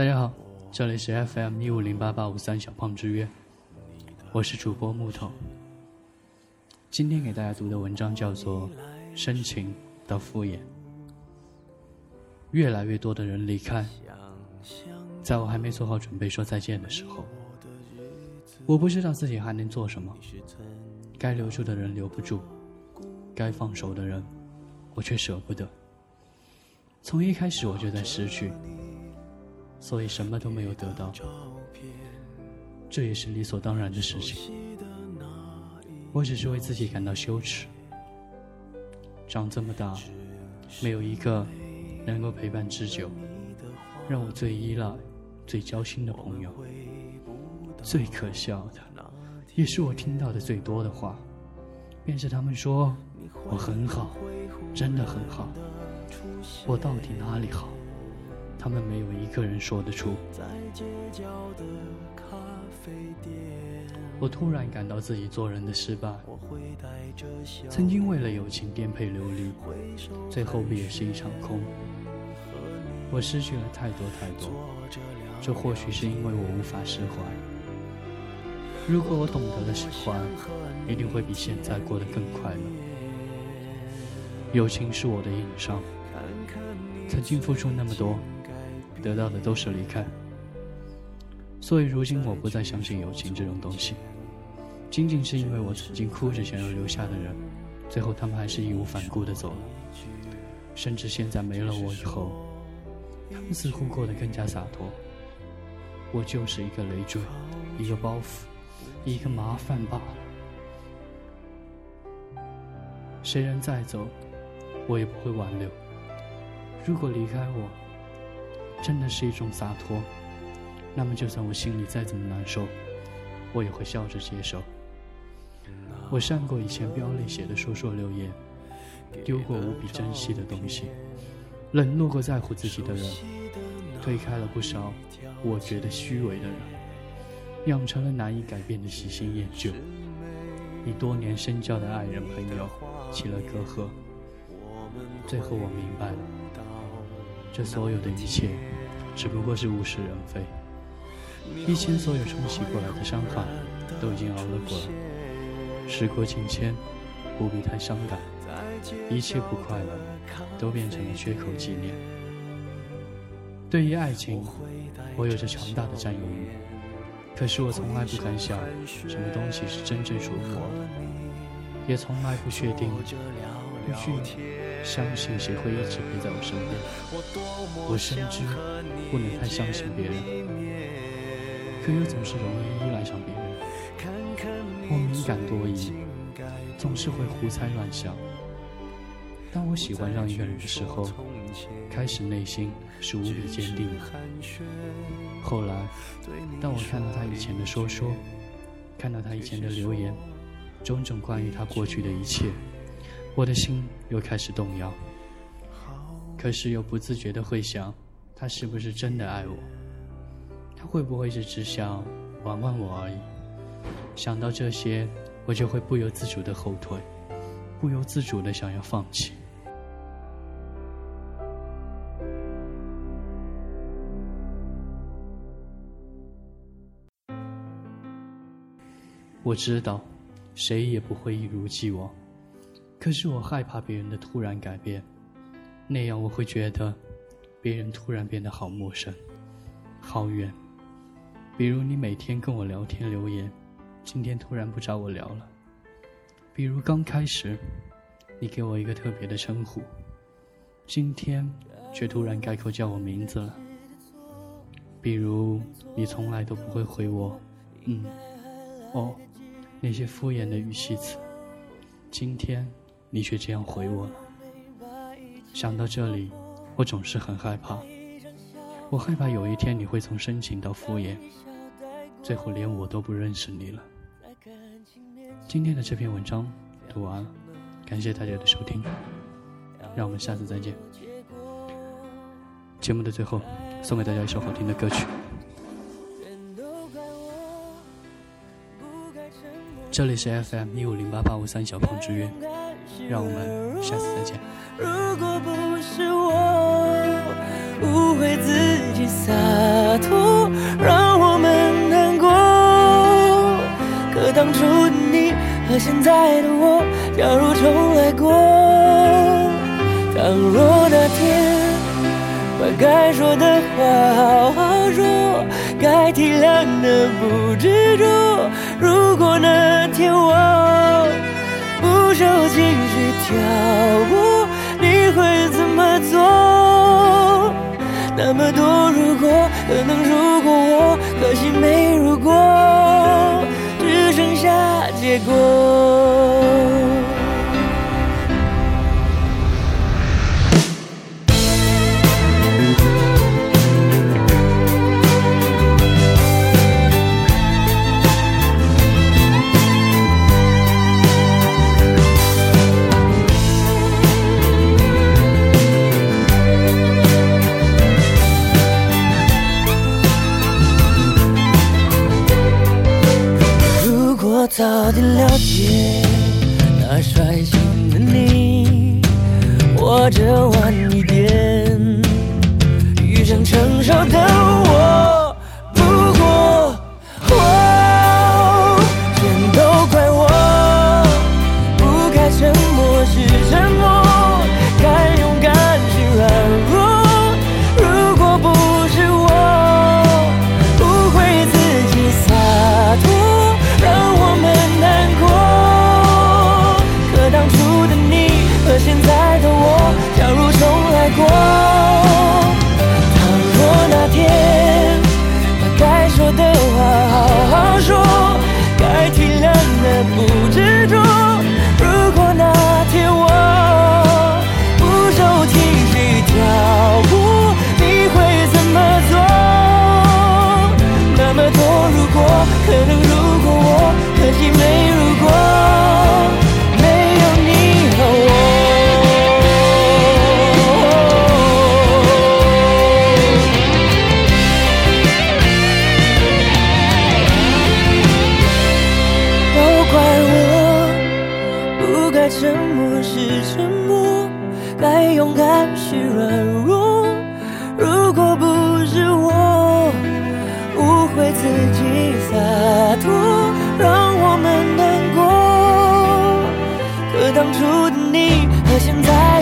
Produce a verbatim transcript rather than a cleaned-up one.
大家好，这里是 F M 一五零八八五三小胖之约，我是主播木头。今天给大家读的文章叫做《深情的敷衍》。越来越多的人离开，在我还没做好准备说再见的时候，我不知道自己还能做什么。该留住的人留不住，该放手的人我却舍不得。从一开始我就在失去，所以什么都没有得到，这也是理所当然的事情。我只是为自己感到羞耻，长这么大没有一个能够陪伴之久，让我最依赖最交心的朋友。最可笑的也是我听到的最多的话，便是他们说我很好，真的很好。我到底哪里好？他们没有一个人说得出。我突然感到自己做人的失败，曾经为了友情颠沛流离，最后不也是一场空。我失去了太多太多，这或许是因为我无法释怀。如果我懂得了释怀，一定会比现在过得更快乐。友情是我的硬伤，曾经付出那么多，得到的都是离开。所以如今我不再相信友情这种东西，仅仅是因为我曾经哭着想要留下的人，最后他们还是义无反顾地走了。甚至现在没了我以后，他们似乎过得更加洒脱。我就是一个累赘，一个包袱，一个麻烦罢了。谁人再走，我也不会挽留。如果离开我真的是一种洒脱，那么就算我心里再怎么难受，我也会笑着接受。我删过以前标里写的说说留言，丢过无比珍惜的东西，冷落过在乎自己的人，推开了不少我觉得虚伪的人，养成了难以改变的喜新厌旧，与多年深交的爱人朋友起了隔阂。最后我明白了，这所有的一切只不过是物是人非。以前所有冲洗过来的伤害都已经熬了过来，时过境迁，不必太伤感。一切不快乐都变成了缺口纪念。对于爱情，我有着强大的占有欲，可是我从来不敢想什么东西是真正属于我的，也从来不确定不去相信谁会一直陪在我身边。我深知不能太相信别人，可又总是容易依赖上别人。我敏感多疑，总是会胡猜乱想。当我喜欢上一个人的时候，开始内心是无比坚定的。后来当我看到他以前的说说，看到他以前的留言，种种关于他过去的一切，我的心又开始动摇，可是又不自觉地会想，他是不是真的爱我？他会不会是只想玩玩我而已？想到这些，我就会不由自主地后退，不由自主地想要放弃。我知道，谁也不会一如既往。可是我害怕别人的突然改变，那样我会觉得别人突然变得好陌生好远。比如你每天跟我聊天留言，今天突然不找我聊了。比如刚开始你给我一个特别的称呼，今天却突然改口叫我名字了。比如你从来都不会回我嗯哦那些敷衍的语气词，今天你却这样回我了。想到这里，我总是很害怕。我害怕有一天你会从深情到敷衍，最后连我都不认识你了。今天的这篇文章读完了，感谢大家的收听，让我们下次再见。节目的最后，送给大家一首好听的歌曲。这里是 F M 一五零八八五三小胖之约，让我们下次再见。如果不是我误会自己洒和现在的我，假如重来过，倘若那天把该说的话好好说，该体谅的不执着，如果那天我不受情绪挑拨，你会怎么做？那么多如果，可能如果我，可惜没如果，只剩下结果。早点了解那率性的你，或者晚一点遇上成熟的我，不过哦，全都怪我不该沉默是沉默，该勇敢是软弱，如果不是我不会自己洒脱，可现在的我，假如重来过，倘若那天把该说的话好好说，该体谅的不执着，如果那天我不受情绪挑拨，你会怎么做？那么多如果，可能如果我，可惜没如果，沉默是沉默，该勇敢是软弱，如果不是我误会自己洒脱，让我们难过，可当初的你和现在